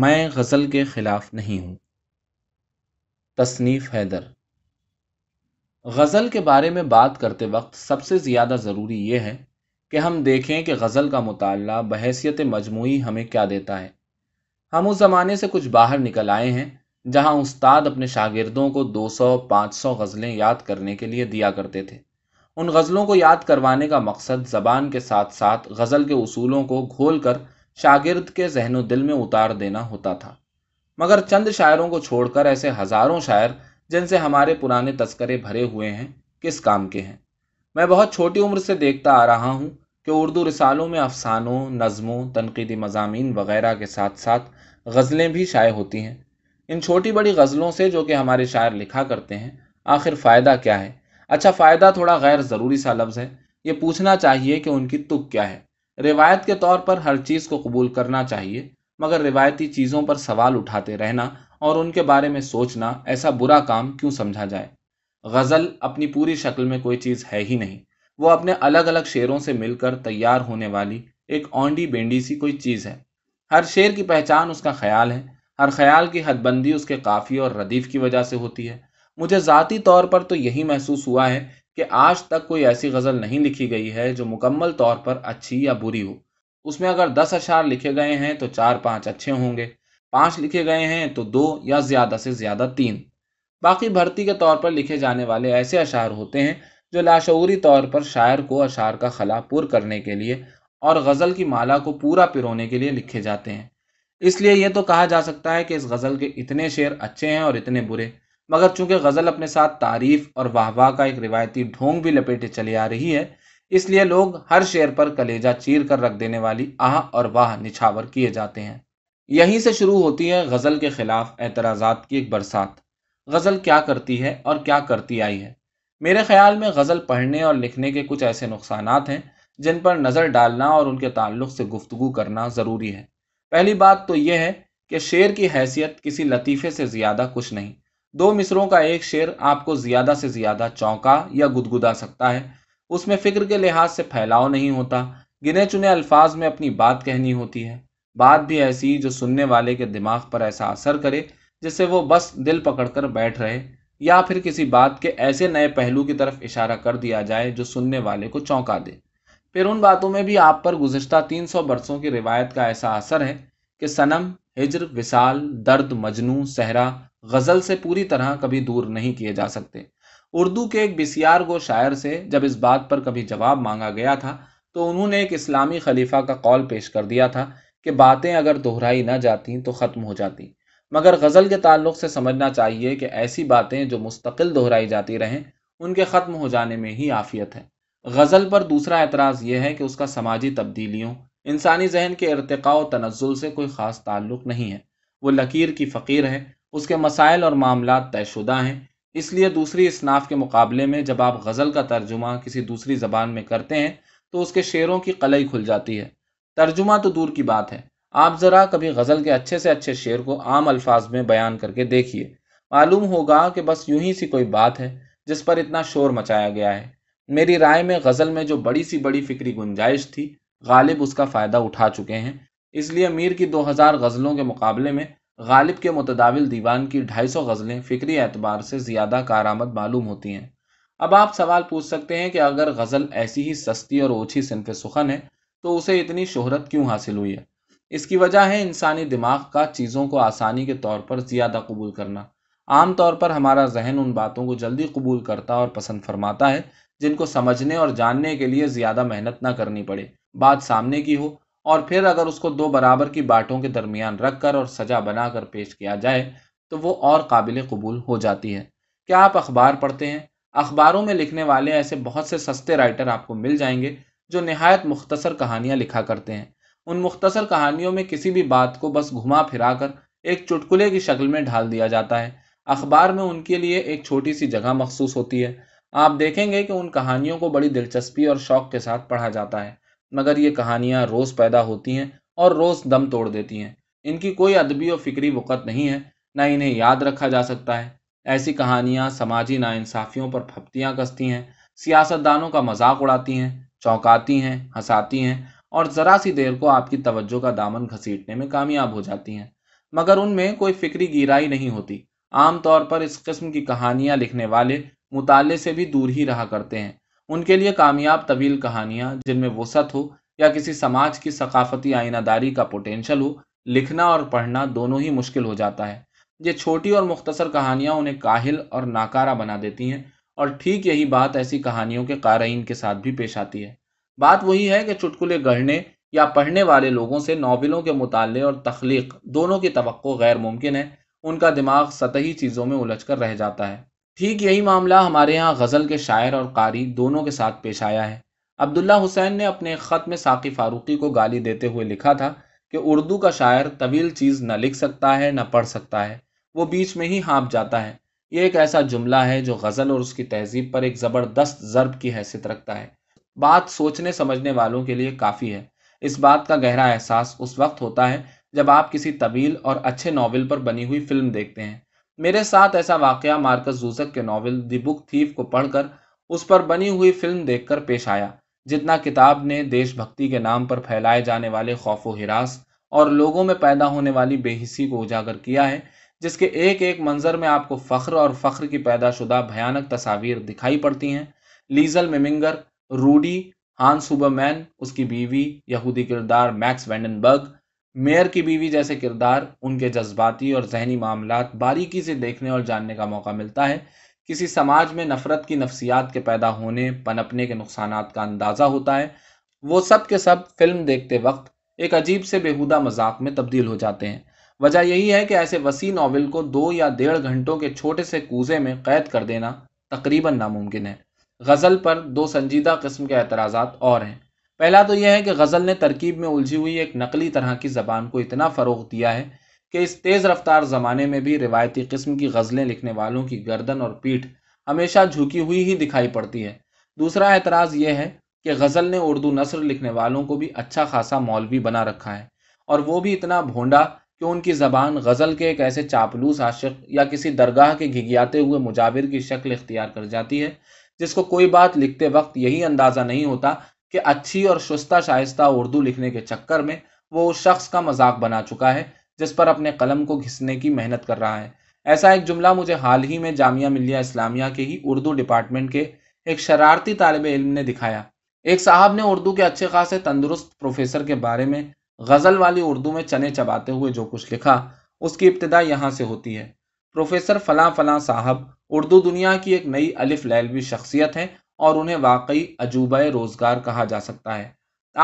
میں غزل کے خلاف نہیں ہوں۔ تصنیف حیدر۔ غزل کے بارے میں بات کرتے وقت سب سے زیادہ ضروری یہ ہے کہ ہم دیکھیں کہ غزل کا مطالعہ بحیثیت مجموعی ہمیں کیا دیتا ہے۔ ہم اس زمانے سے کچھ باہر نکل آئے ہیں جہاں استاد اپنے شاگردوں کو 200-500 غزلیں یاد کرنے کے لیے دیا کرتے تھے۔ ان غزلوں کو یاد کروانے کا مقصد زبان کے ساتھ ساتھ غزل کے اصولوں کو گھول کر شاگرد کے ذہن و دل میں اتار دینا ہوتا تھا، مگر چند شاعروں کو چھوڑ کر ایسے ہزاروں شاعر جن سے ہمارے پرانے تذکرے بھرے ہوئے ہیں کس کام کے ہیں۔ میں بہت چھوٹی عمر سے دیکھتا آ رہا ہوں کہ اردو رسالوں میں افسانوں، نظموں، تنقیدی مضامین وغیرہ کے ساتھ ساتھ غزلیں بھی شائع ہوتی ہیں۔ ان چھوٹی بڑی غزلوں سے جو کہ ہمارے شاعر لکھا کرتے ہیں آخر فائدہ کیا ہے؟ اچھا، فائدہ تھوڑا غیر ضروری سا لفظ ہے، یہ پوچھنا چاہیے کہ ان کی تک کیا ہے۔ روایت کے طور پر ہر چیز کو قبول کرنا چاہیے، مگر روایتی چیزوں پر سوال اٹھاتے رہنا اور ان کے بارے میں سوچنا ایسا برا کام کیوں سمجھا جائے۔ غزل اپنی پوری شکل میں کوئی چیز ہے ہی نہیں، وہ اپنے الگ الگ شعروں سے مل کر تیار ہونے والی ایک اونڈی بینڈی سی کوئی چیز ہے۔ ہر شعر کی پہچان اس کا خیال ہے، ہر خیال کی حد بندی اس کے قافیے اور ردیف کی وجہ سے ہوتی ہے۔ مجھے ذاتی طور پر تو یہی محسوس ہوا ہے کہ آج تک کوئی ایسی غزل نہیں لکھی گئی ہے جو مکمل طور پر اچھی یا بری ہو۔ اس میں اگر 10 اشعار لکھے گئے ہیں تو 4-5 اچھے ہوں گے، 5 لکھے گئے ہیں تو 2 یا زیادہ سے زیادہ 3، باقی بھرتی کے طور پر لکھے جانے والے ایسے اشعار ہوتے ہیں جو لاشعوری طور پر شاعر کو اشعار کا خلا پُر کرنے کے لیے اور غزل کی مالا کو پورا پرونے کے لیے لکھے جاتے ہیں۔ اس لیے یہ تو کہا جا سکتا ہے کہ اس غزل کے اتنے شعر اچھے ہیں اور اتنے برے، مگر چونکہ غزل اپنے ساتھ تعریف اور واہ واہ کا ایک روایتی ڈھونگ بھی لپیٹے چلی آ رہی ہے، اس لیے لوگ ہر شعر پر کلیجہ چیر کر رکھ دینے والی آہ اور واہ نچھاور کیے جاتے ہیں۔ یہیں سے شروع ہوتی ہے غزل کے خلاف اعتراضات کی ایک برسات۔ غزل کیا کرتی ہے اور کیا کرتی آئی ہے؟ میرے خیال میں غزل پڑھنے اور لکھنے کے کچھ ایسے نقصانات ہیں جن پر نظر ڈالنا اور ان کے تعلق سے گفتگو کرنا ضروری ہے۔ پہلی بات تو یہ ہے کہ شعر کی حیثیت کسی لطیفے سے زیادہ کچھ نہیں۔ 2 مصروں کا ایک شعر آپ کو زیادہ سے زیادہ چونکا یا گدگدا سکتا ہے۔ اس میں فکر کے لحاظ سے پھیلاؤ نہیں ہوتا، گنے چنے الفاظ میں اپنی بات کہنی ہوتی ہے، بات بھی ایسی جو سننے والے کے دماغ پر ایسا اثر کرے جس سے وہ بس دل پکڑ کر بیٹھ رہے، یا پھر کسی بات کے ایسے نئے پہلو کی طرف اشارہ کر دیا جائے جو سننے والے کو چونکا دے۔ پھر ان باتوں میں بھی آپ پر گزشتہ 300 برسوں کی روایت کا ایسا اثر ہے کہ صنم، ہجر، وصال، درد، مجنوں، صحرا غزل سے پوری طرح کبھی دور نہیں کیے جا سکتے۔ اردو کے ایک بسیار گو شاعر سے جب اس بات پر کبھی جواب مانگا گیا تھا تو انہوں نے ایک اسلامی خلیفہ کا قول پیش کر دیا تھا کہ باتیں اگر دہرائی نہ جاتیں تو ختم ہو جاتی، مگر غزل کے تعلق سے سمجھنا چاہیے کہ ایسی باتیں جو مستقل دہرائی جاتی رہیں ان کے ختم ہو جانے میں ہی عافیت ہے۔ غزل پر دوسرا اعتراض یہ ہے کہ اس کا سماجی تبدیلیوں، انسانی ذہن کے ارتقاء و تنزل سے کوئی خاص تعلق نہیں ہے۔ وہ لکیر کی فقیر ہے، اس کے مسائل اور معاملات طے شدہ ہیں، اس لیے دوسری اصناف کے مقابلے میں جب آپ غزل کا ترجمہ کسی دوسری زبان میں کرتے ہیں تو اس کے شعروں کی قلعی کھل جاتی ہے۔ ترجمہ تو دور کی بات ہے، آپ ذرا کبھی غزل کے اچھے سے اچھے شعر کو عام الفاظ میں بیان کر کے دیکھیے، معلوم ہوگا کہ بس یوں ہی سی کوئی بات ہے جس پر اتنا شور مچایا گیا ہے۔ میری رائے میں غزل میں جو بڑی سی بڑی فکری گنجائش تھی غالب اس کا فائدہ اٹھا چکے ہیں، اس لیے میر کی 2000 غزلوں کے مقابلے میں غالب کے متداول دیوان کی 250 غزلیں فکری اعتبار سے زیادہ کارآمد معلوم ہوتی ہیں۔ اب آپ سوال پوچھ سکتے ہیں کہ اگر غزل ایسی ہی سستی اور اوچھی صنف سخن ہے تو اسے اتنی شہرت کیوں حاصل ہوئی ہے؟ اس کی وجہ ہے انسانی دماغ کا چیزوں کو آسانی کے طور پر زیادہ قبول کرنا۔ عام طور پر ہمارا ذہن ان باتوں کو جلدی قبول کرتا اور پسند فرماتا ہے جن کو سمجھنے اور جاننے کے لیے زیادہ محنت نہ کرنی پڑے، بات سامنے کی ہو، اور پھر اگر اس کو 2 برابر کی باٹوں کے درمیان رکھ کر اور سجا بنا کر پیش کیا جائے تو وہ اور قابل قبول ہو جاتی ہے۔ کیا آپ اخبار پڑھتے ہیں؟ اخباروں میں لکھنے والے ایسے بہت سے سستے رائٹر آپ کو مل جائیں گے جو نہایت مختصر کہانیاں لکھا کرتے ہیں۔ ان مختصر کہانیوں میں کسی بھی بات کو بس گھما پھرا کر ایک چٹکلے کی شکل میں ڈھال دیا جاتا ہے۔ اخبار میں ان کے لیے ایک چھوٹی سی جگہ مخصوص ہوتی ہے۔ آپ دیکھیں گے کہ ان کہانیوں کو بڑی دلچسپی اور شوق کے ساتھ پڑھا جاتا ہے، مگر یہ کہانیاں روز پیدا ہوتی ہیں اور روز دم توڑ دیتی ہیں۔ ان کی کوئی ادبی و فکری وقت نہیں ہے، نہ انہیں یاد رکھا جا سکتا ہے۔ ایسی کہانیاں سماجی ناانصافیوں پر پھپتیاں کستی ہیں، سیاست دانوں کا مذاق اڑاتی ہیں، چونکاتی ہیں، ہنساتی ہیں، اور ذرا سی دیر کو آپ کی توجہ کا دامن گھسیٹنے میں کامیاب ہو جاتی ہیں۔ مگر ان میں کوئی فکری گہرائی نہیں ہوتی۔ عام طور پر اس قسم کی کہانیاں لکھنے والے مطالعے سے بھی دور ہی رہا کرتے ہیں۔ ان کے لیے کامیاب طویل کہانیاں جن میں وسعت ہو یا کسی سماج کی ثقافتی آئینہ داری کا پوٹینشل ہو، لکھنا اور پڑھنا دونوں ہی مشکل ہو جاتا ہے۔ یہ چھوٹی اور مختصر کہانیاں انہیں کاہل اور ناکارہ بنا دیتی ہیں، اور ٹھیک یہی بات ایسی کہانیوں کے قارئین کے ساتھ بھی پیش آتی ہے۔ بات وہی ہے کہ چٹکلے گڑھنے یا پڑھنے والے لوگوں سے ناولوں کے مطالعے اور تخلیق دونوں کی توقع غیر ممکن ہے۔ ان کا دماغ سطحی چیزوں میں الجھ کر رہ جاتا ہے۔ ٹھیک یہی معاملہ ہمارے ہاں غزل کے شاعر اور قاری دونوں کے ساتھ پیش آیا ہے۔ عبداللہ حسین نے اپنے خط میں ساقی فاروقی کو گالی دیتے ہوئے لکھا تھا کہ اردو کا شاعر طویل چیز نہ لکھ سکتا ہے نہ پڑھ سکتا ہے، وہ بیچ میں ہی ہانپ جاتا ہے۔ یہ ایک ایسا جملہ ہے جو غزل اور اس کی تہذیب پر ایک زبردست ضرب کی حیثیت رکھتا ہے۔ بات سوچنے سمجھنے والوں کے لیے کافی ہے۔ اس بات کا گہرا احساس اس وقت ہوتا ہے جب آپ کسی طویل اور اچھے ناول پر بنی ہوئی فلم دیکھتے ہیں۔ میرے ساتھ ایسا واقعہ مارکس زوزک کے ناول دی بک تھیف کو پڑھ کر اس پر بنی ہوئی فلم دیکھ کر پیش آیا۔ جتنا کتاب نے دیش بھکتی کے نام پر پھیلائے جانے والے خوف و ہراس اور لوگوں میں پیدا ہونے والی بے حسی کو اجاگر کیا ہے، جس کے ایک ایک منظر میں آپ کو فخر اور فخر کی پیدا شدہ بھیانک تصاویر دکھائی پڑتی ہیں، لیزل میمنگر، روڈی، ہان سوبرمین، اس کی بیوی، یہودی کردار میکس وینڈن برگ، میئر کی بیوی جیسے کردار، ان کے جذباتی اور ذہنی معاملات باریکی سے دیکھنے اور جاننے کا موقع ملتا ہے۔ کسی سماج میں نفرت کی نفسیات کے پیدا ہونے، پنپنے کے نقصانات کا اندازہ ہوتا ہے۔ وہ سب کے سب فلم دیکھتے وقت ایک عجیب سے بیہودہ مذاق میں تبدیل ہو جاتے ہیں۔ وجہ یہی ہے کہ ایسے وسیع ناول کو 2 یا 1.5 گھنٹوں کے چھوٹے سے کوزے میں قید کر دینا تقریباً ناممکن ہے۔ غزل پر 2 سنجیدہ قسم کے اعتراضات اور ہیں۔ پہلا تو یہ ہے کہ غزل نے ترکیب میں الجھی ہوئی ایک نقلی طرح کی زبان کو اتنا فروغ دیا ہے کہ اس تیز رفتار زمانے میں بھی روایتی قسم کی غزلیں لکھنے والوں کی گردن اور پیٹھ ہمیشہ جھکی ہوئی ہی دکھائی پڑتی ہے۔ دوسرا اعتراض یہ ہے کہ غزل نے اردو نثر لکھنے والوں کو بھی اچھا خاصا مولوی بنا رکھا ہے، اور وہ بھی اتنا بھونڈا کہ ان کی زبان غزل کے ایک ایسے چاپلوس عاشق یا کسی درگاہ کے گھگیاتے ہوئے مجاور کی شکل اختیار کر جاتی ہے، جس کو کوئی بات لکھتے وقت یہی اندازہ نہیں ہوتا کہ اچھی اور شستہ شائستہ اردو لکھنے کے چکر میں وہ اس شخص کا مذاق بنا چکا ہے جس پر اپنے قلم کو گھسنے کی محنت کر رہا ہے۔ ایسا ایک جملہ مجھے حال ہی میں جامعہ ملیہ اسلامیہ کے ہی اردو ڈپارٹمنٹ کے ایک شرارتی طالب علم نے دکھایا۔ ایک صاحب نے اردو کے اچھے خاصے تندرست پروفیسر کے بارے میں غزل والی اردو میں چنے چباتے ہوئے جو کچھ لکھا، اس کی ابتدا یہاں سے ہوتی ہے۔ پروفیسر فلاں فلاں صاحب اردو دنیا کی ایک نئی الف لیلوی شخصیت ہیں اور انہیں واقعی عجوبہ روزگار کہا جا سکتا ہے۔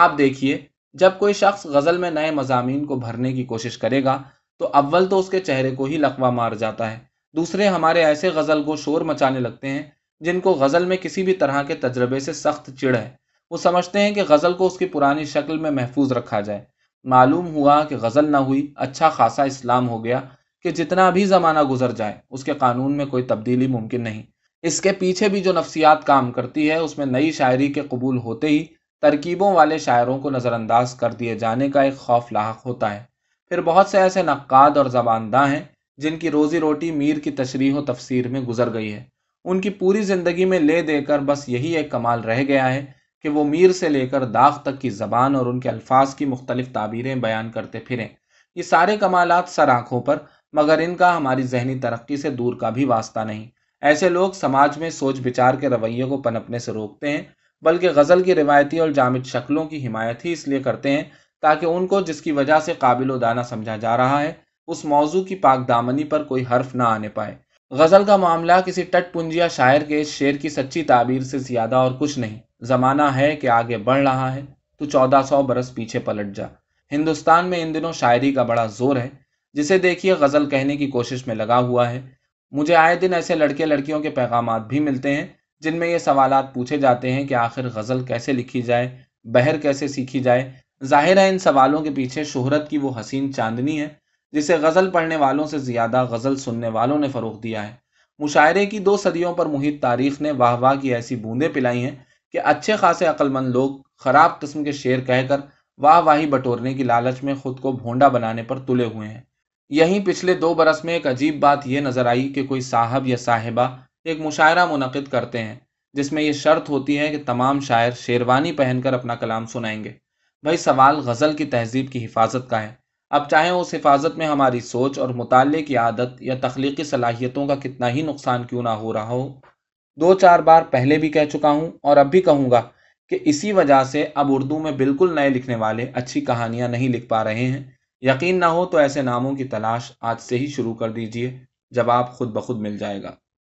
آپ دیکھیے، جب کوئی شخص غزل میں نئے مضامین کو بھرنے کی کوشش کرے گا تو اول تو اس کے چہرے کو ہی لقوہ مار جاتا ہے۔ دوسرے ہمارے ایسے غزل کو شور مچانے لگتے ہیں جن کو غزل میں کسی بھی طرح کے تجربے سے سخت چڑ ہے۔ وہ سمجھتے ہیں کہ غزل کو اس کی پرانی شکل میں محفوظ رکھا جائے۔ معلوم ہوا کہ غزل نہ ہوئی اچھا خاصا اسلام ہو گیا کہ جتنا بھی زمانہ گزر جائے اس کے قانون میں کوئی تبدیلی ممکن نہیں۔ اس کے پیچھے بھی جو نفسیات کام کرتی ہے، اس میں نئی شاعری کے قبول ہوتے ہی ترکیبوں والے شاعروں کو نظر انداز کر دیے جانے کا ایک خوف لاحق ہوتا ہے۔ پھر بہت سے ایسے نقاد اور زبانداں ہیں جن کی روزی روٹی میر کی تشریح و تفسیر میں گزر گئی ہے۔ ان کی پوری زندگی میں لے دے کر بس یہی ایک کمال رہ گیا ہے کہ وہ میر سے لے کر داغ تک کی زبان اور ان کے الفاظ کی مختلف تعبیریں بیان کرتے پھریں۔ یہ سارے کمالات سر آنکھوں پر، مگر ان کا ہماری ذہنی ترقی سے دور کا بھی واسطہ نہیں۔ ایسے لوگ سماج میں سوچ بچار کے رویے کو پنپنے سے روکتے ہیں، بلکہ غزل کی روایتی اور جامد شکلوں کی حمایت ہی اس لیے کرتے ہیں تاکہ ان کو جس کی وجہ سے قابل و دانہ سمجھا جا رہا ہے، اس موضوع کی پاک دامنی پر کوئی حرف نہ آنے پائے۔ غزل کا معاملہ کسی ٹٹ پنجیا شاعر کے اس شعر کی سچی تعبیر سے زیادہ اور کچھ نہیں۔ زمانہ ہے کہ آگے بڑھ رہا ہے تو 1400 برس پیچھے پلٹ جا۔ ہندوستان میں ان دنوں شاعری کا بڑا زور ہے، جسے دیکھیے غزل کہنے کی کوشش میں لگا ہوا ہے۔ مجھے آئے دن ایسے لڑکے لڑکیوں کے پیغامات بھی ملتے ہیں جن میں یہ سوالات پوچھے جاتے ہیں کہ آخر غزل کیسے لکھی جائے، بحر کیسے سیکھی جائے۔ ظاہر ہے ان سوالوں کے پیچھے شہرت کی وہ حسین چاندنی ہے جسے غزل پڑھنے والوں سے زیادہ غزل سننے والوں نے فروغ دیا ہے۔ مشاعرے کی 2 صدیوں پر محیط تاریخ نے واہ واہ کی ایسی بوندیں پلائی ہیں کہ اچھے خاصے عقل مند لوگ خراب قسم کے شعر کہہ کر واہ واہی بٹورنے کی لالچ میں خود کو بھونڈا بنانے پر تلے ہوئے ہیں۔ یہیں پچھلے 2 برس میں ایک عجیب بات یہ نظر آئی کہ کوئی صاحب یا صاحبہ ایک مشاعرہ منعقد کرتے ہیں جس میں یہ شرط ہوتی ہے کہ تمام شاعر شیروانی پہن کر اپنا کلام سنائیں گے۔ بھائی، سوال غزل کی تہذیب کی حفاظت کا ہے۔ اب چاہے اس حفاظت میں ہماری سوچ اور مطالعے کی عادت یا تخلیقی صلاحیتوں کا کتنا ہی نقصان کیوں نہ ہو رہا ہو۔ 2-4 بار پہلے بھی کہہ چکا ہوں اور اب بھی کہوں گا کہ اسی وجہ سے اب اردو میں بالکل نئے لکھنے والے اچھی کہانیاں نہیں لکھ پا رہے ہیں۔ یقین نہ ہو تو ایسے ناموں کی تلاش آج سے ہی شروع کر دیجئے، جواب خود بخود مل جائے گا۔